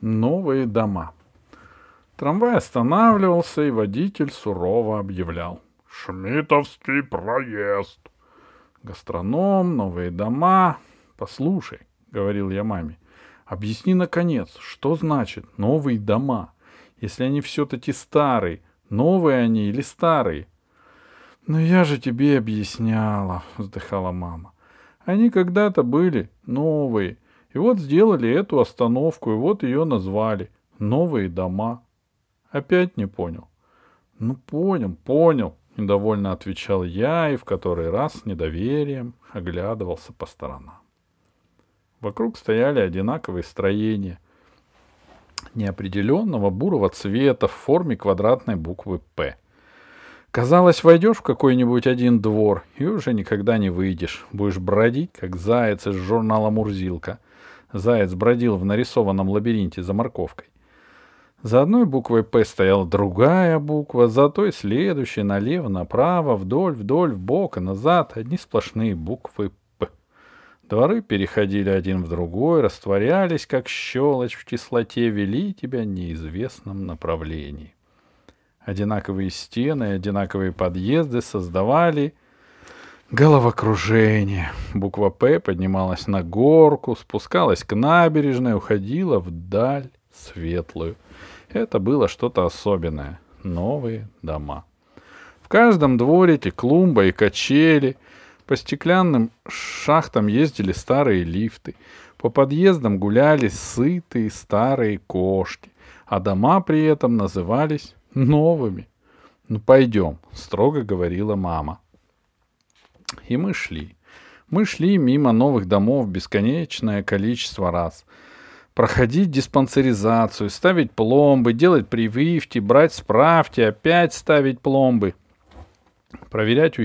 «Новые дома». Трамвай останавливался, и водитель сурово объявлял: «Шмитовский проезд». «Гастроном, новые дома». «Послушай», — говорил я маме, — «объясни, наконец, что значит новые дома, если они все-таки старые, новые они или старые?» «Но я же тебе объясняла», — вздыхала мама. «Они когда-то были новые, и вот сделали эту остановку, и вот ее назвали «Новые дома». Опять не понял. «Ну, понял», — недовольно отвечал я и в который раз с недоверием оглядывался по сторонам. Вокруг стояли одинаковые строения неопределенного бурого цвета в форме квадратной буквы «П». Казалось, войдешь в какой-нибудь один двор и уже никогда не выйдешь. Будешь бродить, как заяц из журнала «Мурзилка». Заяц бродил в нарисованном лабиринте за морковкой. За одной буквой «П» стояла другая буква, за той следующая налево, направо, вдоль, вбок и назад. Одни сплошные буквы «П». Дворы переходили один в другой, растворялись, как щелочь в кислоте, вели тебя в неизвестном направлении. Одинаковые стены и одинаковые подъезды создавали головокружение. Буква «П» поднималась на горку, спускалась к набережной, уходила вдаль светлую. Это было что-то особенное. Новые дома. В каждом дворике клумба и качели. По стеклянным шахтам ездили старые лифты. По подъездам гуляли сытые старые кошки. А дома при этом назывались новыми. «Ну, пойдем», — строго говорила мама. И мы шли. Мы шли мимо новых домов бесконечное количество раз. Проходить диспансеризацию, ставить пломбы, делать прививки, брать справки, опять ставить пломбы. Проверять у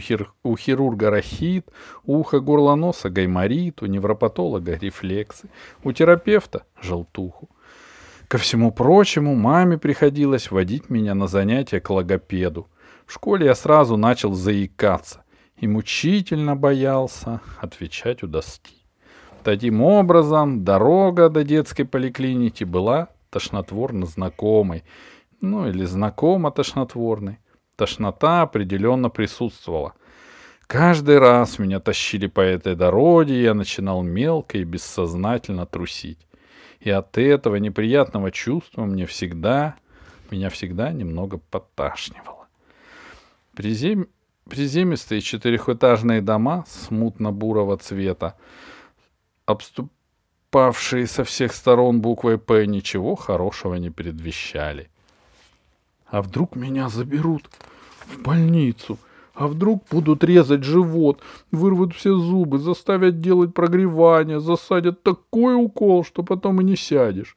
хирурга рахит, у ухо-горлоноса гайморит, у невропатолога рефлексы, у терапевта желтуху. Ко всему прочему, маме приходилось водить меня на занятия к логопеду. В школе я сразу начал заикаться и мучительно боялся отвечать у доски. Таким образом, дорога до детской поликлиники была тошнотворно знакомой, ну или знакомо тошнотворной. Тошнота определенно присутствовала. Каждый раз меня тащили по этой дороге, и я начинал мелко и бессознательно трусить. И от этого неприятного чувства меня всегда немного подташнивало. Приземистые четырехэтажные дома смутно-бурого цвета, обступавшие со всех сторон буквой «П», ничего хорошего не предвещали. «А вдруг меня заберут в больницу? А вдруг будут резать живот, вырвут все зубы, заставят делать прогревание, засадят такой укол, что потом и не сядешь».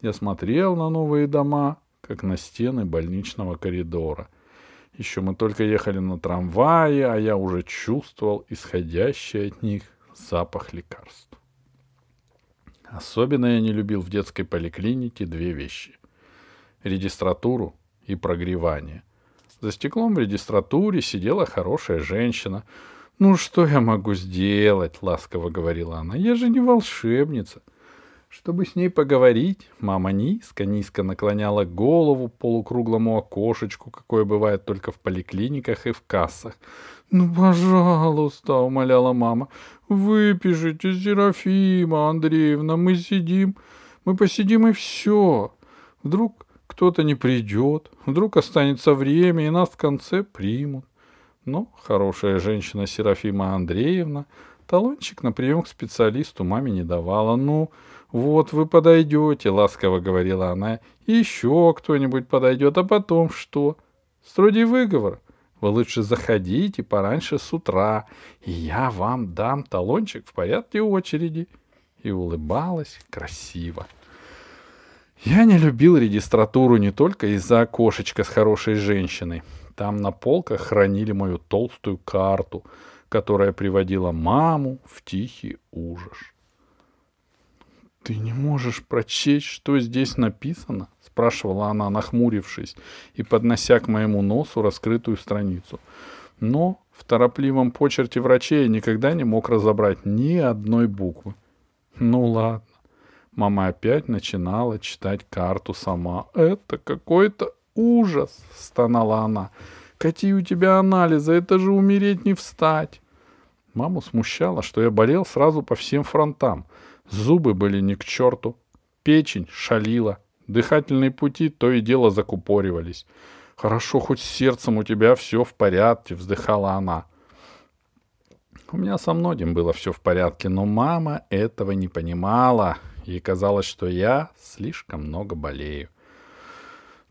Я смотрел на новые дома, как на стены больничного коридора. Еще мы только ехали на трамвае, а я уже чувствовал исходящий от них запах лекарств. Особенно я не любил в детской поликлинике две вещи: регистратуру и прогревание. За стеклом в регистратуре сидела хорошая женщина. «Ну, что я могу сделать?» — ласково говорила она. «Я же не волшебница». Чтобы с ней поговорить, мама низко-низко наклоняла голову к полукруглому окошечку, какое бывает только в поликлиниках и в кассах. «Ну, пожалуйста», — умоляла мама, — «выпишите, Серафима Андреевна, мы посидим и все. Вдруг кто-то не придет, вдруг останется время, и нас в конце примут». Но хорошая женщина Серафима Андреевна талончик на прием к специалисту маме не давала. «Ну, вот вы подойдете», — ласково говорила она, — «и еще кто-нибудь подойдет, а потом что? Строгий выговор. Вы лучше заходите пораньше с утра, и я вам дам талончик в порядке очереди». И улыбалась красиво. Я не любил регистратуру не только из-за окошечка с хорошей женщиной. Там на полках хранили мою толстую карту, которая приводила маму в тихий ужас. «Ты не можешь прочесть, что здесь написано?» — спрашивала она, нахмурившись и поднося к моему носу раскрытую страницу. Но в торопливом почерке врачей я никогда не мог разобрать ни одной буквы. «Ну ладно». Мама опять начинала читать карту сама. «Это какой-то ужас!» — стонала она. «Какие у тебя анализы? Это же умереть не встать!» Маму смущало, что я болел сразу по всем фронтам. Зубы были ни к черту, печень шалила, дыхательные пути то и дело закупоривались. «Хорошо, хоть с сердцем у тебя все в порядке!» — вздыхала она. У меня со многим было все в порядке, но мама этого не понимала. Ей казалось, что я слишком много болею.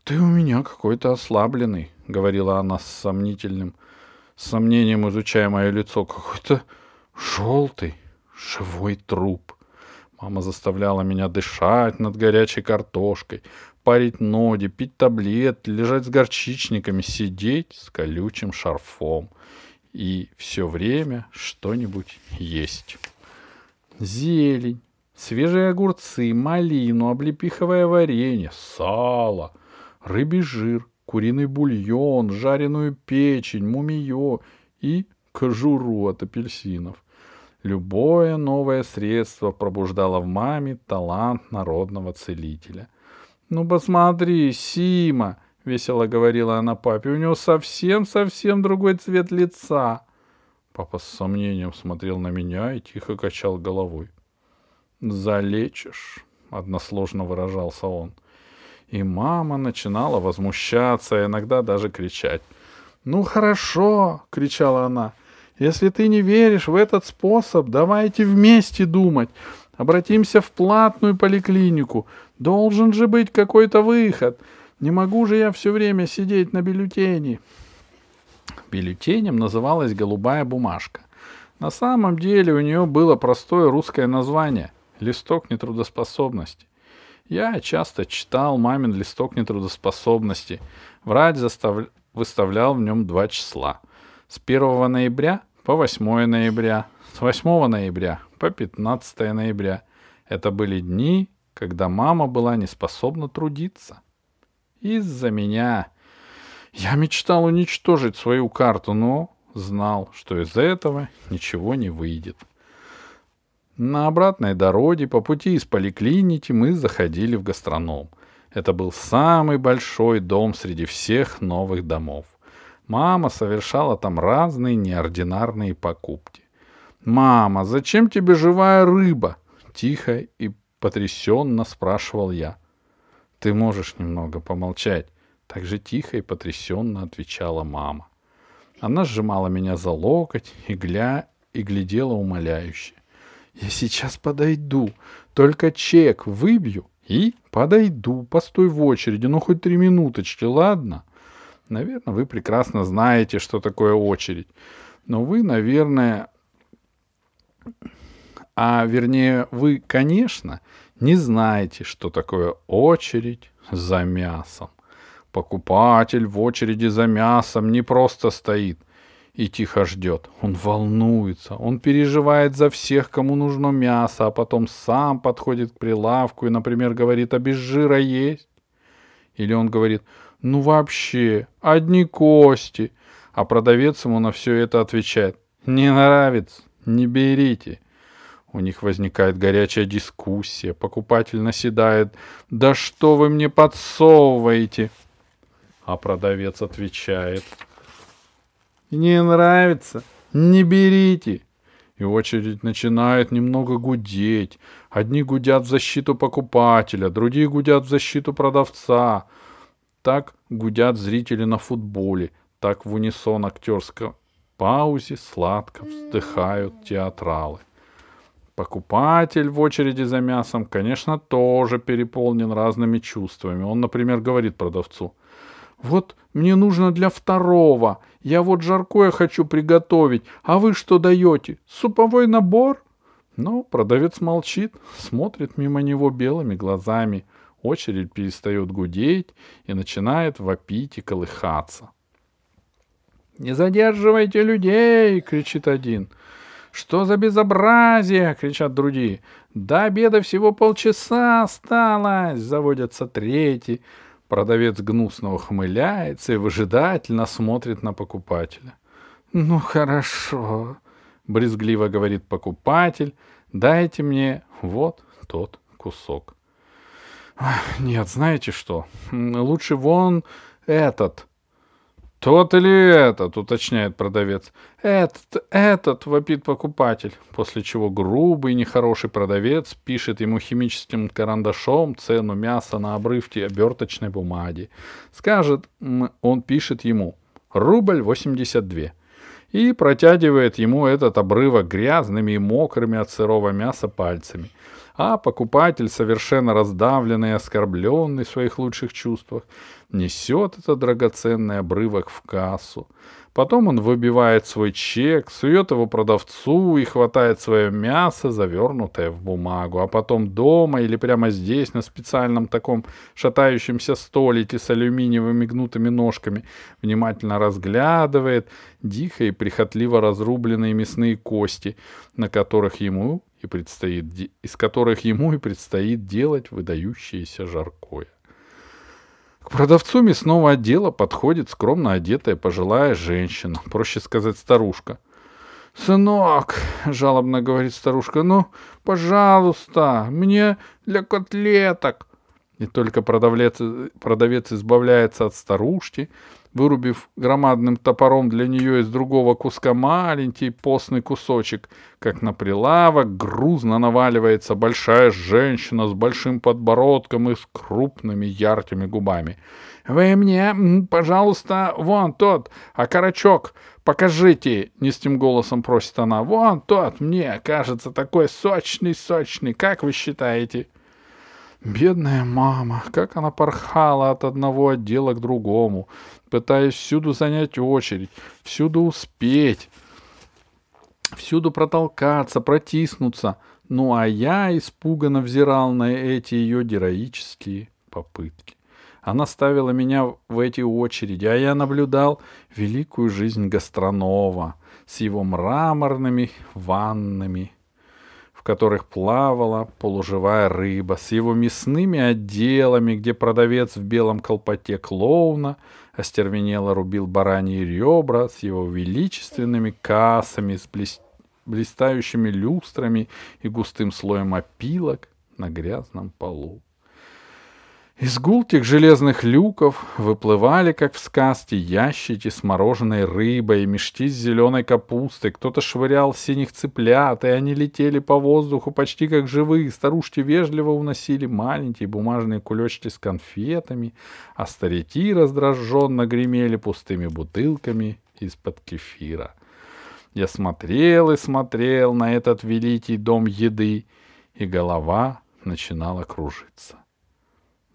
«Ты у меня какой-то ослабленный», — говорила она с сомнением изучая мое лицо. «Какой-то желтый, живой труп». Мама заставляла меня дышать над горячей картошкой, парить ноги, пить таблетки, лежать с горчичниками, сидеть с колючим шарфом и все время что-нибудь есть. Зелень, свежие огурцы, малину, облепиховое варенье, сало, рыбий жир, куриный бульон, жареную печень, мумиё и кожуру от апельсинов. Любое новое средство пробуждало в маме талант народного целителя. «Ну посмотри, Сима!» — весело говорила она папе. «У него совсем-совсем другой цвет лица!» Папа с сомнением смотрел на меня и тихо качал головой. «Залечишь», — односложно выражался он. И мама начинала возмущаться, иногда даже кричать. «Ну хорошо», — кричала она, — «если ты не веришь в этот способ, давайте вместе думать. Обратимся в платную поликлинику. Должен же быть какой-то выход. Не могу же я все время сидеть на бюллетене». Бюллетенем называлась голубая бумажка. На самом деле у нее было простое русское название — «Листок нетрудоспособности». Я часто читал мамин листок нетрудоспособности. Врач выставлял в нем 2 числа. С 1 ноября по 8 ноября, с 8 ноября по 15 ноября. Это были дни, когда мама была не способна трудиться. Из-за меня. Я мечтал уничтожить свою карту, но знал, что из этого ничего не выйдет. На обратной дороге по пути из поликлиники мы заходили в гастроном. Это был самый большой дом среди всех новых домов. Мама совершала там разные неординарные покупки. «Мама, зачем тебе живая рыба?» — тихо и потрясенно спрашивал я. «Ты можешь немного помолчать?» — так же тихо и потрясенно отвечала мама. Она сжимала меня за локоть и глядела умоляюще. «Я сейчас подойду, только чек выбью и подойду, постой в очереди, ну хоть 3 минуточки, ладно?» Наверное, вы прекрасно знаете, что такое очередь, но вы, конечно, не знаете, что такое очередь за мясом. Покупатель в очереди за мясом не просто стоит и тихо ждет. Он волнуется, он переживает за всех, кому нужно мясо, а потом сам подходит к прилавку и, например, говорит: «А без жира есть?» Или он говорит: «Ну вообще, одни кости». А продавец ему на все это отвечает: «Не нравится, не берите». У них возникает горячая дискуссия, покупатель наседает: «Да что вы мне подсовываете?» А продавец отвечает: «Не нравится? Не берите!» И очередь начинает немного гудеть. Одни гудят в защиту покупателя, другие гудят в защиту продавца. Так гудят зрители на футболе, так в унисон актерской паузе сладко вздыхают театралы. Покупатель в очереди за мясом, конечно, тоже переполнен разными чувствами. Он, например, говорит продавцу: «Вот мне нужно для второго. Я вот жаркое хочу приготовить. А вы что даете? Суповой набор?» Но продавец молчит, смотрит мимо него белыми глазами. Очередь перестает гудеть и начинает вопить и колыхаться. «Не задерживайте людей!» — кричит один. «Что за безобразие?» — кричат другие. «До обеда всего полчаса осталось!» — заводятся третьи. Продавец гнусно ухмыляется и выжидательно смотрит на покупателя. «Ну хорошо», — брезгливо говорит покупатель, — «дайте мне вот тот кусок. Нет, знаете что? Лучше вон этот. Тот или этот, уточняет продавец. Этот, вопит покупатель. После чего грубый, нехороший продавец пишет ему химическим карандашом цену мяса на обрывке оберточной бумаги. Скажет, он пишет ему рубль 82. И протягивает ему этот обрывок грязными и мокрыми от сырого мяса пальцами. А покупатель, совершенно раздавленный и оскорбленный в своих лучших чувствах, несет этот драгоценный обрывок в кассу. Потом он выбивает свой чек, сует его продавцу и хватает свое мясо, завернутое в бумагу. А потом дома или прямо здесь, на специальном таком шатающемся столике с алюминиевыми гнутыми ножками, внимательно разглядывает дико и прихотливо разрубленные мясные кости, из которых ему и предстоит делать выдающееся жаркое. К продавцу мясного отдела подходит скромно одетая пожилая женщина, проще сказать, старушка. «Сынок», — жалобно говорит старушка, — «ну, пожалуйста, мне для котлеток». И только продавец избавляется от старушки, вырубив громадным топором для нее из другого куска маленький постный кусочек, как на прилавок грузно наваливается большая женщина с большим подбородком и с крупными яркими губами. «Вы мне, пожалуйста, вон тот окорочок покажите!» — низким голосом просит она. «Вон тот, мне кажется, такой сочный, как вы считаете?» Бедная мама, как она порхала от одного отдела к другому, пытаясь всюду занять очередь, всюду успеть, всюду протолкаться, протиснуться. Ну а я испуганно взирал на эти ее героические попытки. Она ставила меня в эти очереди, а я наблюдал великую жизнь гастронома с его мраморными ваннами, в которых плавала полуживая рыба, с его мясными отделами, где продавец в белом колпаке клоуна остервенело рубил бараньи ребра, с его величественными кассами, с блистающими люстрами и густым слоем опилок на грязном полу. Из гулких железных люков выплывали, как в сказке, ящики с мороженой рыбой и мешки с зеленой капустой. Кто-то швырял синих цыплят, и они летели по воздуху почти как живые. Старушки вежливо уносили маленькие бумажные кулечки с конфетами, а старики раздраженно гремели пустыми бутылками из-под кефира. Я смотрел и смотрел на этот великий дом еды, и голова начинала кружиться.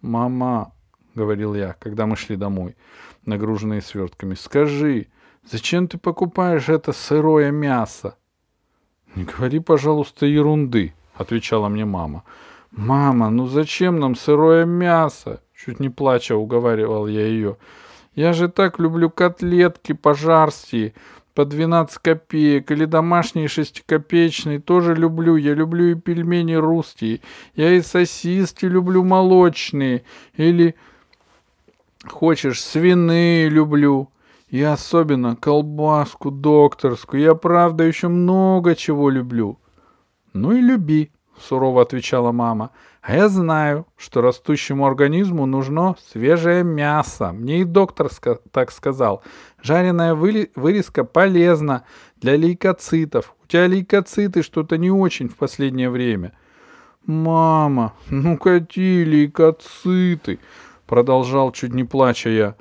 «Мама, — говорил я, когда мы шли домой, нагруженные свертками, — скажи, зачем ты покупаешь это сырое мясо?» «Не говори, пожалуйста, ерунды, — отвечала мне мама. — Мама, ну зачем нам сырое мясо? — чуть не плача уговаривал я ее. — Я же так люблю котлетки пожарские по 12 копеек или домашние 6-копеечные тоже люблю. Я люблю и пельмени русские. Я и сосиски люблю молочные. Или, хочешь, свиные люблю. И особенно колбаску докторскую. Я, правда, еще много чего люблю». «Ну и люби», — сурово отвечала мама. «А я знаю, что растущему организму нужно свежее мясо. Мне и доктор так сказал. Жареная вырезка полезна для лейкоцитов. У тебя лейкоциты что-то не очень в последнее время». «Мама, ну какие лейкоциты?» — продолжал, чуть не плача я.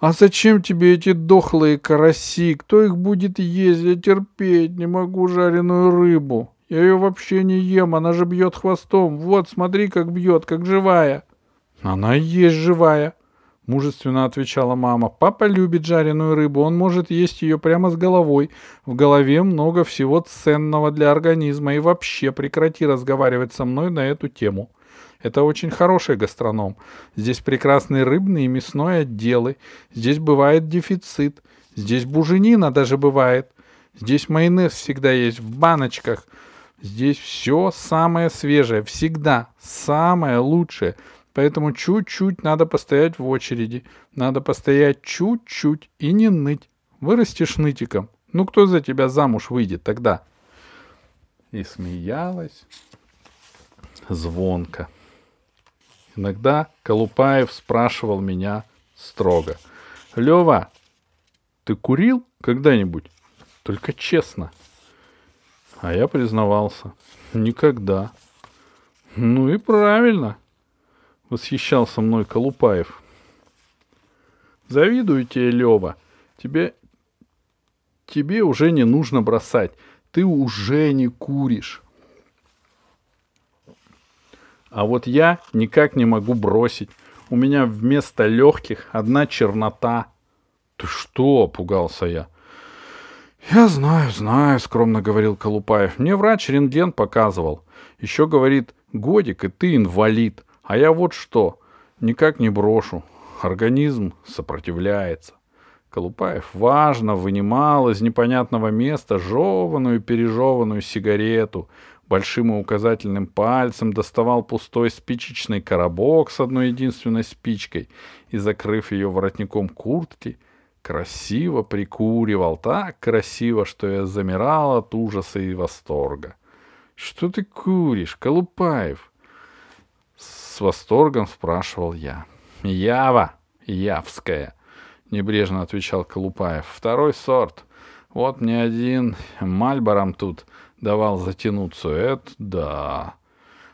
«А зачем тебе эти дохлые караси? Кто их будет есть? Я терпеть не могу жареную рыбу. Я ее вообще не ем, она же бьет хвостом. Вот, смотри, как бьет, как живая». «Она и есть живая», — мужественно отвечала мама. «Папа любит жареную рыбу, он может есть ее прямо с головой. В голове много всего ценного для организма. И вообще, прекрати разговаривать со мной на эту тему. Это очень хороший гастроном. Здесь прекрасные рыбные и мясные отделы. Здесь бывает дефицит. Здесь буженина даже бывает. Здесь майонез всегда есть в баночках. Здесь все самое свежее, всегда самое лучшее. Поэтому чуть-чуть надо постоять в очереди. Надо постоять чуть-чуть и не ныть. Вырастешь нытиком. Ну кто за тебя замуж выйдет тогда?» И смеялась звонко. Иногда Колупаев спрашивал меня строго: «Лёва, ты курил когда-нибудь? Только честно». А я признавался: «Никогда». «Ну и правильно», — восхищался мной Колупаев. «Завидую тебе, Лёва. Тебе уже не нужно бросать. Ты уже не куришь». А вот я никак не могу бросить. У меня вместо легких одна чернота. «Ты что?» — пугался я. «Я знаю, — скромно говорил Колупаев. — Мне врач рентген показывал. Еще, говорит, годик, и ты инвалид. А я вот что, никак не брошу. Организм сопротивляется». Колупаев важно вынимал из непонятного места жеванную-пережеванную сигарету, большим и указательным пальцем доставал пустой спичечный коробок с одной единственной спичкой и, закрыв ее воротником куртки, красиво прикуривал. Так красиво, что я замирал от ужаса и восторга. «Что ты куришь, Колупаев?» С восторгом спрашивал я. «Ява, явская», — небрежно отвечал Колупаев. «Второй сорт. Вот мне один Мальбором тут давал затянуться. Это да».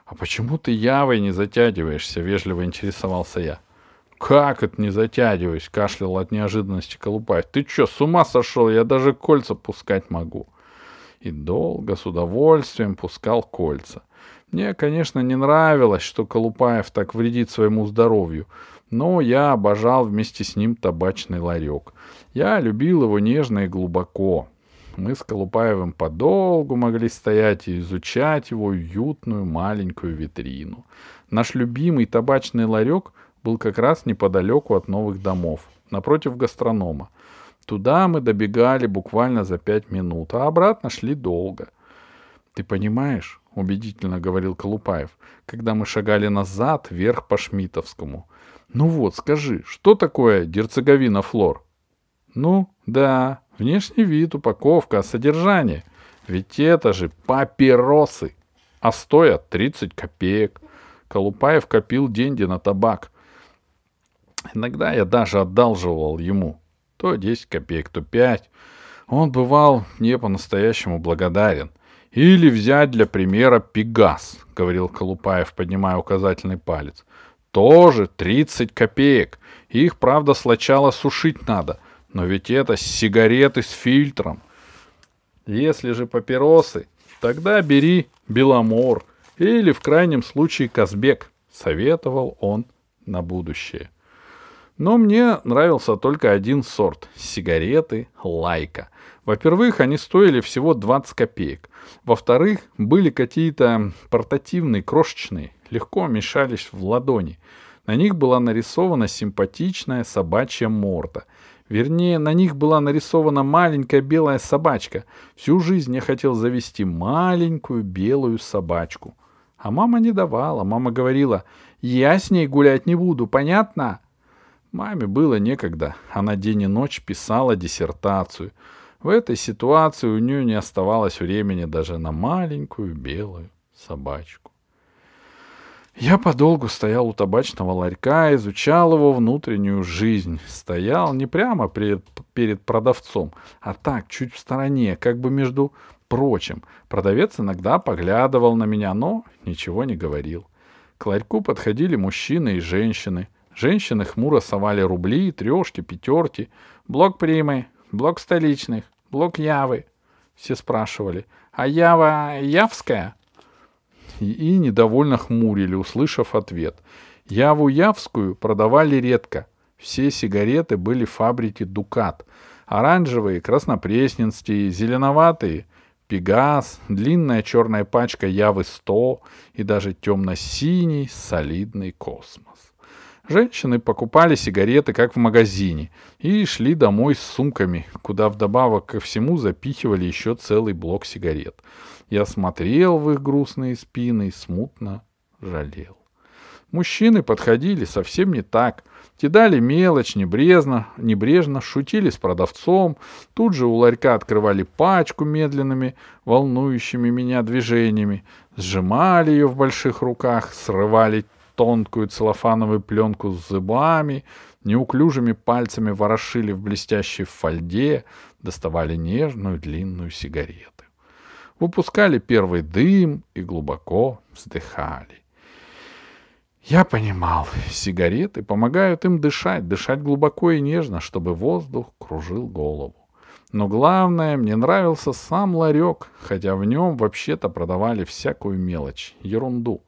«А почему ты Явой не затягиваешься?» — вежливо интересовался я. «Как это не затягиваюсь?» — кашлял от неожиданности Колупаев. «Ты что, с ума сошел? Я даже кольца пускать могу». И долго, с удовольствием пускал кольца. Мне, конечно, не нравилось, что Колупаев так вредит своему здоровью, но я обожал вместе с ним табачный ларек. Я любил его нежно и глубоко. Мы с Колупаевым подолгу могли стоять и изучать его уютную маленькую витрину. Наш любимый табачный ларек был как раз неподалеку от новых домов, напротив гастронома. Туда мы добегали буквально за 5 минут, а обратно шли долго. «Ты понимаешь, — убедительно говорил Колупаев, когда мы шагали назад вверх по Шмитовскому, — ну вот, скажи, что такое дерцеговина флор?» «Ну, да, внешний вид, упаковка, содержание. Ведь это же папиросы, а стоят 30 копеек. Колупаев копил деньги на табак. Иногда я даже одалживал ему. То 10 копеек, то 5. Он бывал мне по-настоящему благодарен. «Или взять для примера Пегас, — говорил Колупаев, поднимая указательный палец. — Тоже 30 копеек. Их, правда, сначала сушить надо. Но ведь это сигареты с фильтром. Если же папиросы, тогда бери Беломор или, в крайнем случае, Казбек, — советовал он на будущее. Но мне нравился только один сорт – сигареты «Лайка». Во-первых, они стоили всего 20 копеек. Во-вторых, были какие-то портативные, крошечные, легко мешались в ладони. На них была нарисована симпатичная собачья морда. Вернее, на них была нарисована маленькая белая собачка. Всю жизнь я хотел завести маленькую белую собачку. А мама не давала. Мама говорила: «Я с ней гулять не буду, понятно?» Маме было некогда. Она день и ночь писала диссертацию. В этой ситуации у нее не оставалось времени даже на маленькую белую собачку. Я подолгу стоял у табачного ларька, изучал его внутреннюю жизнь. Стоял не прямо перед продавцом, а так, чуть в стороне, как бы между прочим. Продавец иногда поглядывал на меня, но ничего не говорил. К ларьку подходили мужчины и женщины. Женщины хмуро совали рубли, трешки, пятерки. «Блок Примы, блок Столичных, блок Явы». Все спрашивали: «А Ява явская?» И недовольно хмурили, услышав ответ. Яву явскую продавали редко. Все сигареты были фабрики «Дукат». Оранжевые — краснопресненские, зеленоватые — Пегас, длинная черная пачка Явы-100 и даже темно-синий солидный «Космос». Женщины покупали сигареты, как в магазине, и шли домой с сумками, куда вдобавок ко всему запихивали еще целый блок сигарет. Я смотрел в их грустные спины и смутно жалел. Мужчины подходили совсем не так, кидали мелочь небрежно, шутили с продавцом, тут же у ларька открывали пачку медленными, волнующими меня движениями, сжимали ее в больших руках, срывали тонкую целлофановую пленку с зубами, неуклюжими пальцами ворошили в блестящей фольге, доставали нежную длинную сигарету. Выпускали первый дым и глубоко вздыхали. Я понимал, сигареты помогают им дышать глубоко и нежно, чтобы воздух кружил голову. Но главное, мне нравился сам ларек, хотя в нем вообще-то продавали всякую мелочь, ерунду.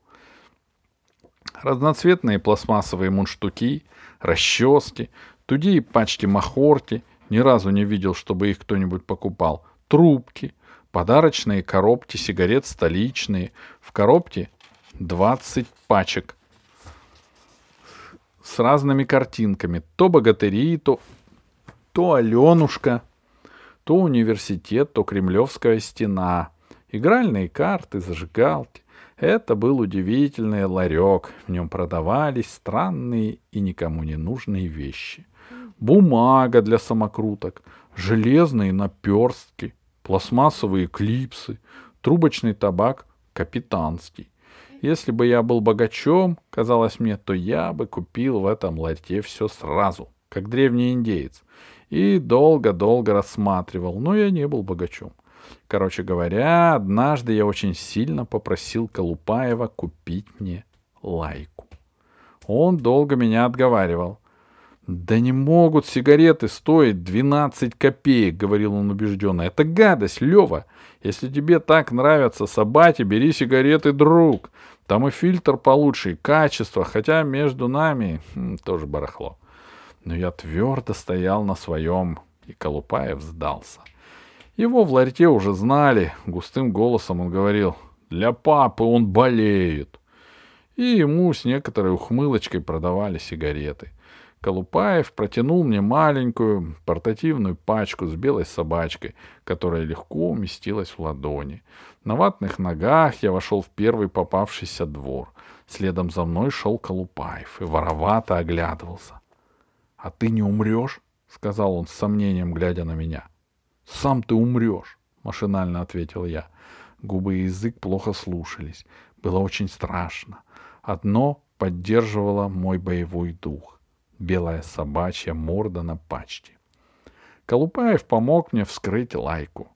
Разноцветные пластмассовые мундштуки, расчески, туди и пачки махорки, ни разу не видел, чтобы их кто-нибудь покупал, трубки, подарочные коробки сигарет столичные, в коробке 20 пачек. С разными картинками. То богатыри, то Аленушка, то университет, то Кремлевская стена. Игральные карты, зажигалки. Это был удивительный ларек. В нем продавались странные и никому не нужные вещи. Бумага для самокруток, железные наперстки, пластмассовые клипсы, трубочный табак капитанский. Если бы я был богачом, казалось мне, то я бы купил в этом ларьке все сразу, как древний индеец, и долго-долго рассматривал, но я не был богачом. Короче говоря, однажды я очень сильно попросил Колупаева купить мне лайку. Он долго меня отговаривал. «Да не могут сигареты стоить 12 копеек», — говорил он убежденно. «Это гадость, Лева. Если тебе так нравятся собаки, бери сигареты, друг. Там и фильтр получше, и качество, хотя между нами тоже барахло». Но я твердо стоял на своем, и Колупаев сдался. Его в ларьке уже знали. Густым голосом он говорил: «Для папы он болеет». И ему с некоторой ухмылочкой продавали сигареты. Колупаев протянул мне маленькую портативную пачку с белой собачкой, которая легко уместилась в ладони. На ватных ногах я вошел в первый попавшийся двор. Следом за мной шел Колупаев и воровато оглядывался. — А ты не умрешь? — сказал он с сомнением, глядя на меня. — Сам ты умрешь, — машинально ответил я. Губы и язык плохо слушались. Было очень страшно. Одно поддерживало мой боевой дух. Белая собачья морда на пачке. Колупаев помог мне вскрыть лайку.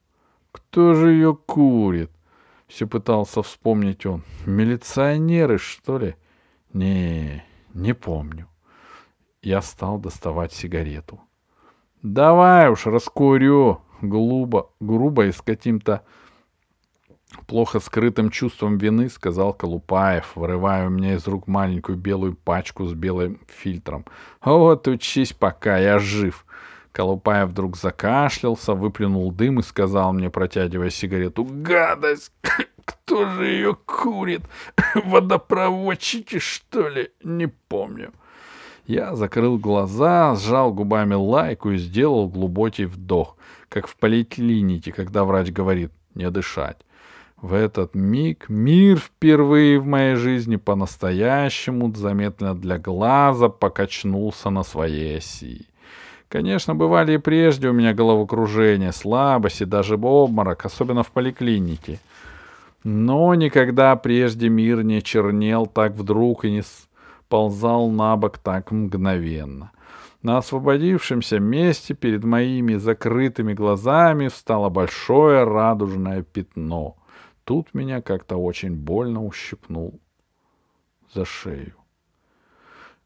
«Кто же ее курит?» — все пытался вспомнить он. «Милиционеры, что ли?» «Не помню». Я стал доставать сигарету. «Давай уж, раскурю!» — грубо и с каким-то плохо скрытым чувством вины сказал Колупаев, вырывая у меня из рук маленькую белую пачку с белым фильтром. «Вот учись пока, я жив!» Колупаев вдруг закашлялся, выплюнул дым и сказал мне, протягивая сигарету: «Гадость! Кто же ее курит? Водопроводчики, что ли? Не помню». Я закрыл глаза, сжал губами лайку и сделал глубокий вдох, как в поликлинике, когда врач говорит «не дышать». В этот миг мир впервые в моей жизни по-настоящему заметно для глаза покачнулся на своей оси. Конечно, бывали и прежде у меня головокружения, слабость и даже обморок, особенно в поликлинике. Но никогда прежде мир не чернел так вдруг и не сползал на бок так мгновенно. На освободившемся месте перед моими закрытыми глазами встало большое радужное пятно. Тут меня как-то очень больно ущипнул за шею.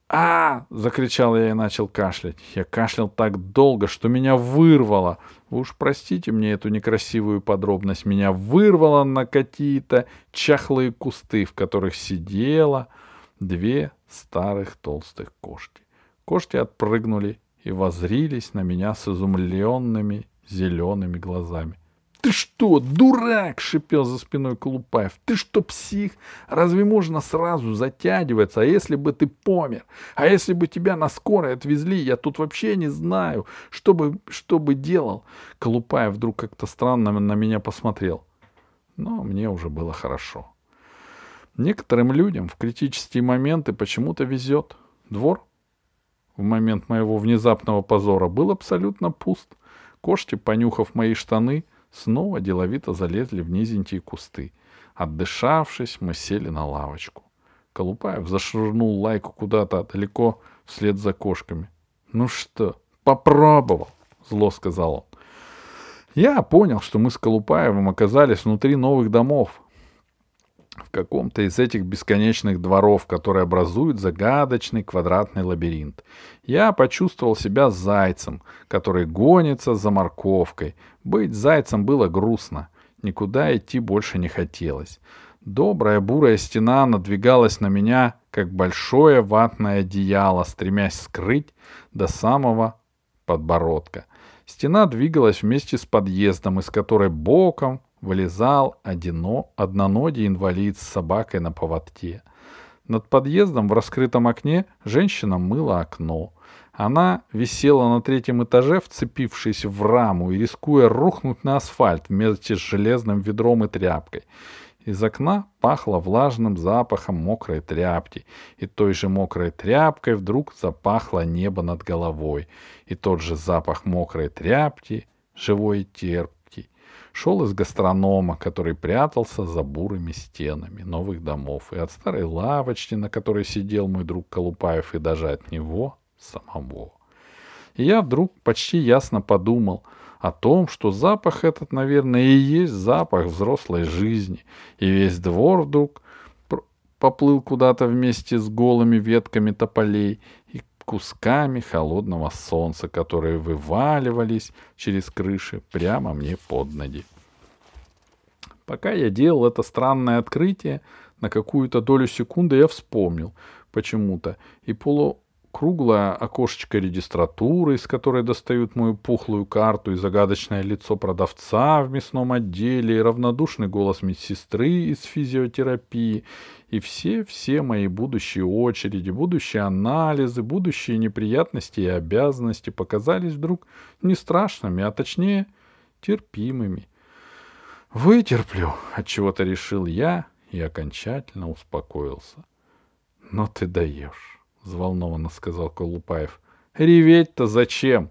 «А!» — закричал я и начал кашлять. Я кашлял так долго, что меня вырвало. Вы уж простите мне эту некрасивую подробность. Меня вырвало на какие-то чахлые кусты, в которых сидело две старых толстых кошки. Кошки отпрыгнули и воззрились на меня с изумленными зелеными глазами. «Ты что, дурак?» — шипел за спиной Колупаев. «Ты что, псих? Разве можно сразу затягиваться? А если бы ты помер? А если бы тебя на скорой отвезли? Я тут вообще не знаю, что бы делал». Колупаев вдруг как-то странно на меня посмотрел. Но мне уже было хорошо. Некоторым людям в критические моменты почему-то везет. Двор в момент моего внезапного позора был абсолютно пуст. Кошки, понюхав мои штаны, снова деловито залезли в низенькие кусты. Отдышавшись, мы сели на лавочку. Колупаев зашвырнул Лайку куда-то далеко вслед за кошками. «Ну что, попробовал?» — зло сказал он. Я понял, что мы с Колупаевым оказались внутри новых домов. В каком-то из этих бесконечных дворов, которые образуют загадочный квадратный лабиринт. Я почувствовал себя зайцем, который гонится за морковкой. Быть зайцем было грустно. Никуда идти больше не хотелось. Добрая бурая стена надвигалась на меня, как большое ватное одеяло, стремясь скрыть до самого подбородка. Стена двигалась вместе с подъездом, из которой боком вылезал одноногий инвалид с собакой на поводке. Над подъездом в раскрытом окне женщина мыла окно. Она висела на третьем этаже, вцепившись в раму и рискуя рухнуть на асфальт вместе с железным ведром и тряпкой. Из окна пахло влажным запахом мокрой тряпки, и той же мокрой тряпкой вдруг запахло небо над головой, и тот же запах мокрой тряпки, живой и терпкий, шел из гастронома, который прятался за бурыми стенами новых домов, и от старой лавочки, на которой сидел мой друг Колупаев, и даже от него самого. И я вдруг почти ясно подумал о том, что запах этот, наверное, и есть запах взрослой жизни. И весь двор вдруг поплыл куда-то вместе с голыми ветками тополей и кусками холодного солнца, которые вываливались через крыши прямо мне под ноги. Пока я делал это странное открытие, на какую-то долю секунды я вспомнил почему-то, и круглое окошечко регистратуры, из которой достают мою пухлую карту, и загадочное лицо продавца в мясном отделе, и равнодушный голос медсестры из физиотерапии, и все мои будущие очереди, будущие анализы, будущие неприятности и обязанности показались вдруг не страшными, а точнее терпимыми. «Вытерплю», — отчего-то решил я и окончательно успокоился. «Но ты даешь», — взволнованно сказал Колупаев. — Реветь-то зачем?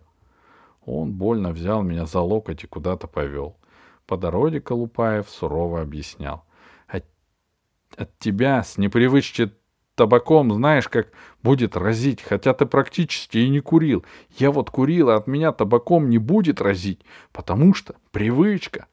Он больно взял меня за локоть и куда-то повел. По дороге Колупаев сурово объяснял. — От тебя с непривычки табаком, знаешь, как будет разить, хотя ты практически и не курил. Я вот курил, а от меня табаком не будет разить, потому что привычка.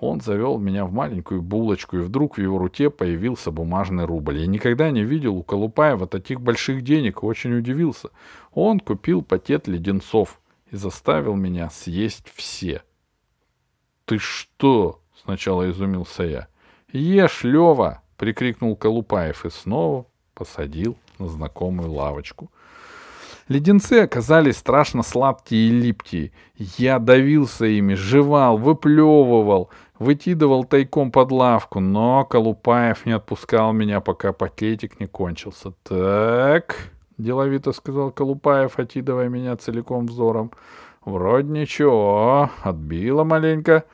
Он завел меня в маленькую булочку, и вдруг в его руке появился бумажный рубль. Я никогда не видел у Колупаева таких больших денег и очень удивился. Он купил пакет леденцов и заставил меня съесть все. — Ты что? — сначала изумился я. — Ешь, Лева! — прикрикнул Колупаев и снова посадил на знакомую лавочку. Леденцы оказались страшно сладкие и липкие. Я давился ими, жевал, выплевывал, выкидывал тайком под лавку, но Колупаев не отпускал меня, пока пакетик не кончился. «Так», — деловито сказал Колупаев, окидывая меня целиком взором, — «вроде ничего, отбила маленько.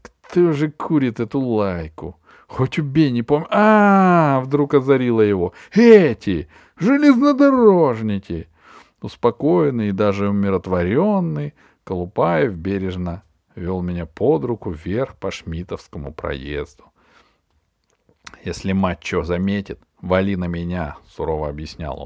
Кто же курит эту Лайку? Хоть убей, не помню. А-а-а!» — вдруг озарило его. «Эти! Железнодорожники!» Успокоенный и даже умиротворенный, Колупаев бережно вел меня под руку вверх по Шмитовскому проезду. «Если мать что заметит, вали на меня», — сурово объяснял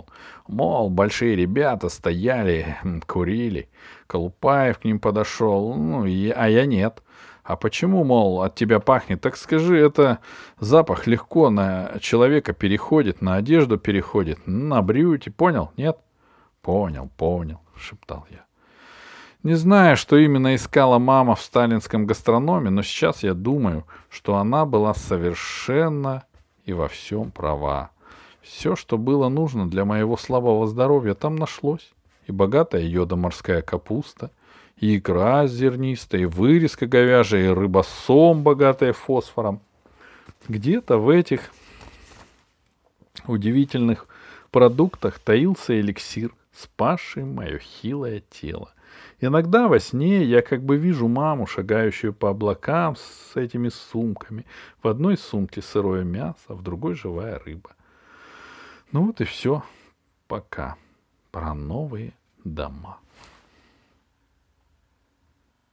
он. Мол, большие ребята стояли, курили. Колупаев к ним подошел, а я нет. А почему, мол, от тебя пахнет? Так скажи, это запах легко на человека переходит, на одежду переходит, на брюки, понял? Нет? «Понял», — шептал я. Не знаю, что именно искала мама в сталинском гастрономе, но сейчас я думаю, что она была совершенно и во всем права. Все, что было нужно для моего слабого здоровья, там нашлось. И богатая йодом морская капуста, и икра зернистая, и вырезка говяжья, и рыбосом, богатая фосфором. Где-то в этих удивительных продуктах таился эликсир, спасший мое хилое тело. Иногда во сне я как бы вижу маму, шагающую по облакам с этими сумками. В одной сумке сырое мясо, в другой живая рыба. Ну вот и все. Пока. Про новые дома.